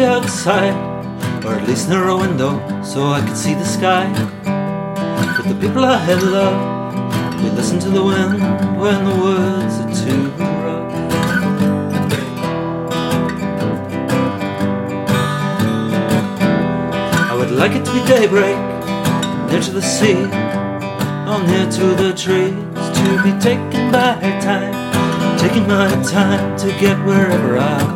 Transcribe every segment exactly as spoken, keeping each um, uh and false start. be outside, or at least near a window, so I could see the sky. But the people I had loved, we listened to the wind when the woods are too rough. I would like it to be daybreak, near to the sea, or near to the trees, to be taken by her time, taking my time to get wherever I go.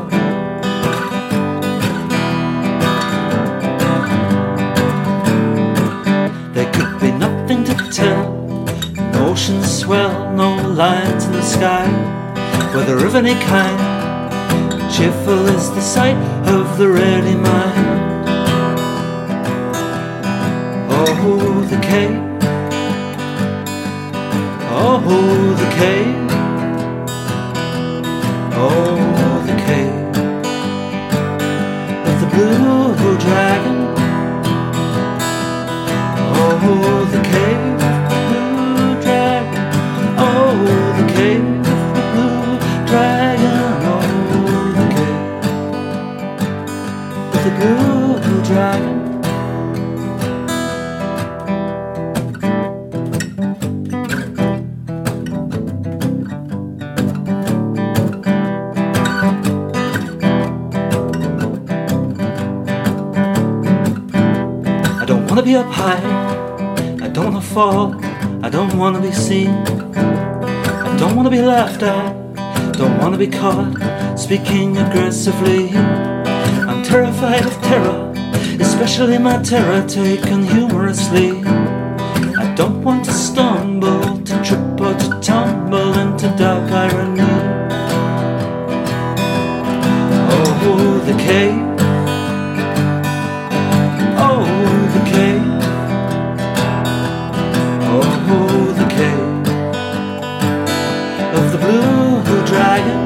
There could be nothing to tell, no oceans swell, no lights in the sky, whether of any kind. Cheerful is the sight of the ready mind. Oh, the cave. Oh, the cave. Oh, the cave of the blue dragon. Oh, the cave of the blue dragon. Oh, the cave of the blue dragon. Oh, the cave of the blue dragon. I don't want to be up high, I don't want to fall, I don't want to be seen, I don't want to be laughed at, don't want to be caught speaking aggressively. I'm terrified of terror, especially my terror taken humorously. I don't want to stumble, to trip or to tumble into dark irony. Oh, the cave. Oh, the cave of the blue dragon.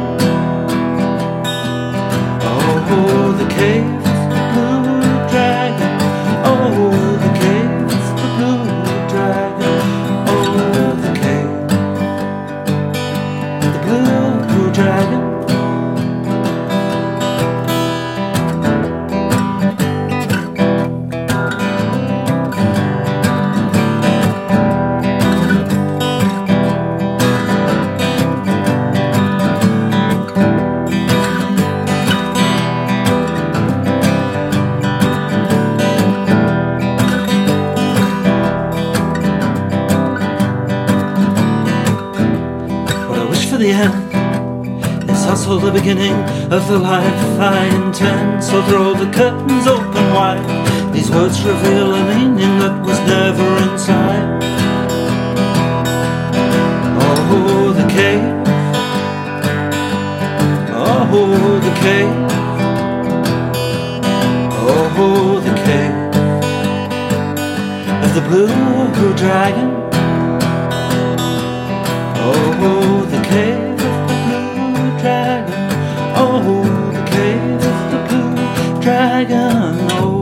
Oh, the cave of the blue dragon. Oh, the cave of the blue dragon. The end is also the beginning of the life I intend. So throw the curtains open wide. These words reveal a meaning that was never inside. Oh, the cave. Oh, the cave. Oh, the cave of the blue dragon. Oh, the cave of the blue dragon. Oh, the cave of the blue dragon. Oh.